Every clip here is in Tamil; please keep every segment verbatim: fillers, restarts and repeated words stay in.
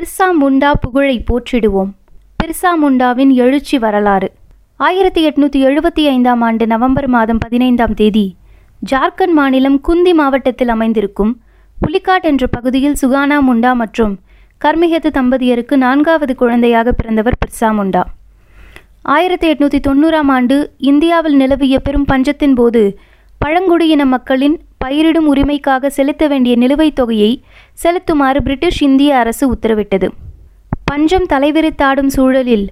பிர்சா முண்டா புகழை போற்றிடுவோம். பிர்சா முண்டாவின் எழுச்சி வரலாறு. ஆயிரத்தி எட்நூற்றி எழுபத்தி ஐந்தாம் ஆண்டு நவம்பர் மாதம் பதினைந்தாம் தேதி ஜார்க்கண்ட் மாநிலம் குந்தி மாவட்டத்தில் அமைந்திருக்கும் புலிகாட் என்ற பகுதியில் சுகானா முண்டா மற்றும் கர்மிகது தம்பதியருக்கு நான்காவது குழந்தையாக பிறந்தவர் பிர்சா முண்டா. ஆயிரத்தி எட்நூற்றி தொண்ணூறாம் ஆண்டு இந்தியாவில் நிலவிய பெரும் பஞ்சத்தின் போது பழங்குடியின மக்களின் பயிரிடும் உரிமைக்காக செலுத்த வேண்டிய நிலுவைத் தொகையை செலுத்துமாறு பிரிட்டிஷ் இந்திய அரசு உத்தரவிட்டது. பஞ்சம் தலைவிரித்தாடும் சூழலில்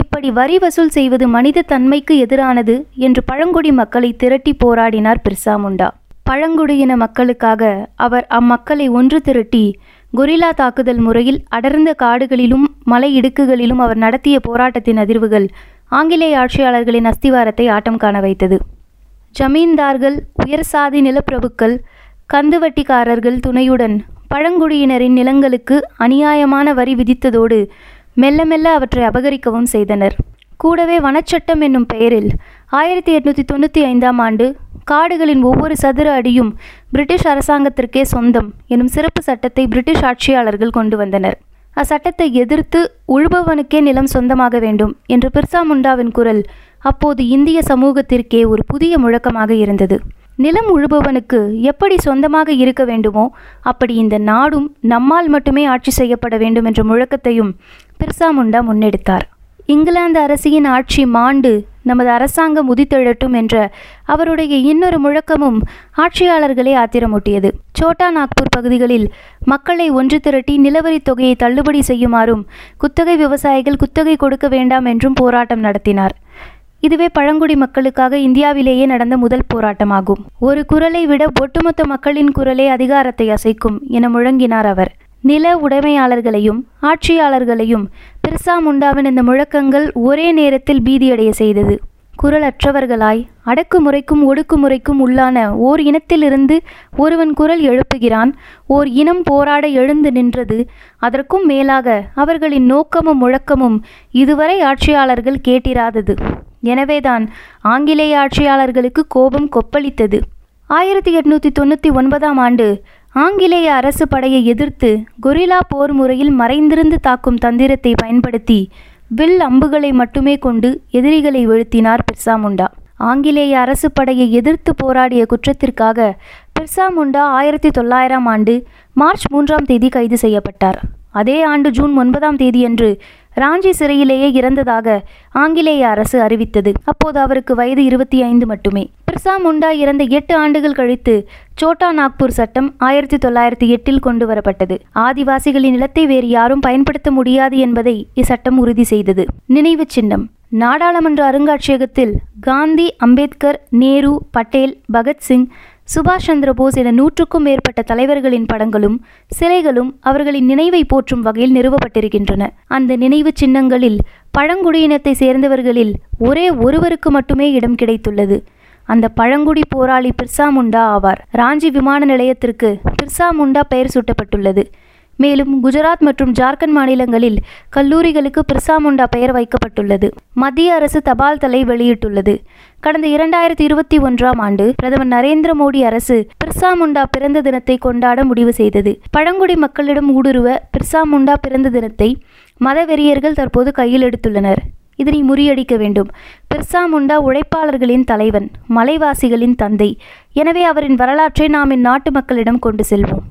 இப்படி வரி வசூல் செய்வது மனித தன்மைக்கு எதிரானது என்று பழங்குடி மக்களை திரட்டி போராடினார் பிர்சா முண்டா. பழங்குடியின மக்களுக்காக அவர் அம்மக்களை ஒன்று திரட்டி கொரில்லா தாக்குதல் முறையில் அடர்ந்த காடுகளிலும் மலை இடுக்குகளிலும் அவர் நடத்திய போராட்டத்தின் அதிர்வுகள் ஆங்கிலேய ஆட்சியாளர்களின் அஸ்திவாரத்தை ஆட்டம் காண வைத்தது. ஜமீன்தார்கள், உயர்சாதி நிலப்பிரபுக்கள், கந்துவட்டிக்காரர்கள் துணையுடன் பழங்குடியினரின் நிலங்களுக்கு அநியாயமான வரி விதித்ததோடு மெல்ல மெல்ல அவற்றை அபகரிக்கவும் செய்தனர். கூடவே வனச்சட்டம் என்னும் பெயரில் ஆயிரத்தி எட்நூற்றி தொண்ணூற்றி ஐந்தாம் ஆண்டு காடுகளின் ஒவ்வொரு சதுர அடியும் பிரிட்டிஷ் அரசாங்கத்திற்கே சொந்தம் எனும் சிறப்பு சட்டத்தை பிரிட்டிஷ் ஆட்சியாளர்கள் கொண்டு வந்தனர். அச்சட்டத்தை எதிர்த்து உழுபவனுக்கே நிலம் சொந்தமாக வேண்டும் என்ற பிர்சா முண்டாவின் குரல் அப்போது இந்திய சமூகத்திற்கே ஒரு புதிய முழக்கமாக இருந்தது. நிலம் உழுபவனுக்கு எப்படி சொந்தமாக இருக்க வேண்டுமோ அப்படி இந்த நாடும் நம்மால் மட்டுமே ஆட்சி செய்யப்பட வேண்டும் என்ற முழக்கத்தையும் பிர்சா முண்டா முன்னெடுத்தார். இங்கிலாந்து அரசியின் ஆட்சி மாண்டு நமது அரசாங்கம் உதித்தெழட்டும் என்ற அவருடைய இன்னொரு முழக்கமும் ஆட்சியாளர்களை ஆத்திரமூட்டியது. சோட்டா நாக்பூர் பகுதிகளில் மக்களை ஒன்று திரட்டி நிலவரி தொகையை தள்ளுபடி செய்யுமாறும் குத்தகை விவசாயிகள் குத்தகை கொடுக்க வேண்டாம் என்றும் போராட்டம் நடத்தினார். இதுவே பழங்குடி மக்களுக்காக இந்தியாவிலேயே நடந்த முதல் போராட்டமாகும். ஒரு குரலை விட ஒட்டுமொத்த மக்களின் குரலே அதிகாரத்தை அசைக்கும் என முழங்கினார் அவர். நில உடைமையாளர்களையும் ஆட்சியாளர்களையும் பிர்சா முண்டாவின் இந்த முழக்கங்கள் ஒரே நேரத்தில் பீதியடைய செய்தது. குரலற்றவர்களாய் அடக்குமுறைக்கும் ஒடுக்குமுறைக்கும் உள்ளான ஓர் இனத்திலிருந்து ஒருவன் குரல் எழுப்புகிறான், ஓர் இனம் போராட எழுந்து நின்றது. அதற்கும் மேலாக அவர்களின் நோக்கமும் முழக்கமும் இதுவரை ஆட்சியாளர்கள் கேட்டிராதது. எனவேதான் ஆங்கிலேய ஆட்சியாளர்களுக்கு கோபம் கொப்பளித்தது. ஆயிரத்தி எட்நூற்றி தொண்ணூற்றி ஒன்பதாம் ஆண்டு ஆங்கிலேய அரசு படையை எதிர்த்து கொரில்லா போர் முறையில் மறைந்திருந்து தாக்கும் தந்திரத்தை பயன்படுத்தி வில் அம்புகளை மட்டுமே கொண்டு எதிரிகளை வீழ்த்தினார் பிர்சா முண்டா. ஆங்கிலேய அரசு படையை எதிர்த்து போராடிய குற்றத்திற்காக பிர்சா முண்டா ஆயிரத்தி தொள்ளாயிரம் ஆண்டு மார்ச் மூன்றாம் தேதி கைது செய்யப்பட்டார். அதே ஆண்டு ஜூன் ஒன்பதாம் தேதியன்று ராஞ்சி சிறையிலேயே இறந்ததாக ஆங்கிலேய அரசு அறிவித்தது. அப்போது அவருக்கு வயது இருபத்தி ஐந்து மட்டுமே. பிர்சா முண்டா இறந்த எட்டு ஆண்டுகள் கழித்து சோட்டா நாக்பூர் சட்டம் ஆயிரத்தி தொள்ளாயிரத்தி எட்டில் கொண்டு வரப்பட்டது. ஆதிவாசிகளின் நிலத்தை வேறு யாரும் பயன்படுத்த முடியாது என்பதை இச்சட்டம் உறுதி செய்தது. நினைவு சின்னம். நாடாளுமன்ற அருங்காட்சியகத்தில் காந்தி, அம்பேத்கர், நேரு, பட்டேல், பகத்சிங், சுபாஷ் சந்திர போஸ் என நூற்றுக்கும் மேற்பட்ட தலைவர்களின் படங்களும் சிலைகளும் அவர்களின் நினைவை போற்றும் வகையில் நிறுவப்பட்டிருக்கின்றன. அந்த நினைவு சின்னங்களில் பழங்குடியினத்தை சேர்ந்தவர்களில் ஒரே ஒருவருக்கு மட்டுமே இடம் கிடைத்துள்ளது. அந்த பழங்குடி போராளி பிர்சா முண்டா ஆவார். ராஞ்சி விமான நிலையத்திற்கு பிர்சா முண்டா பெயர் சூட்டப்பட்டுள்ளது. மேலும் குஜராத் மற்றும் ஜார்க்கண்ட் மாநிலங்களில் கல்லூரிகளுக்கு பிர்சா முண்டா பெயர் வைக்கப்பட்டுள்ளது. மத்திய அரசு தபால் தலை வெளியிட்டுள்ளது. கடந்த இரண்டாயிரத்தி இருபத்தி ஒன்றாம் ஆண்டு பிரதமர் நரேந்திர மோடி அரசு பிர்சா முண்டா பிறந்த தினத்தை கொண்டாட முடிவு செய்தது. பழங்குடி மக்களிடம் ஊடுருவ பிர்சா முண்டா பிறந்த தினத்தை மதவெறியர்கள் தற்போது கையில் எடுத்துள்ளனர். இதனை முறியடிக்க வேண்டும். பிர்சா முண்டா உழைப்பாளர்களின் தலைவன், மலைவாசிகளின் தந்தை. எனவே அவரின் வரலாற்றை நாம் இந்நாட்டு மக்களிடம் கொண்டு செல்வோம்.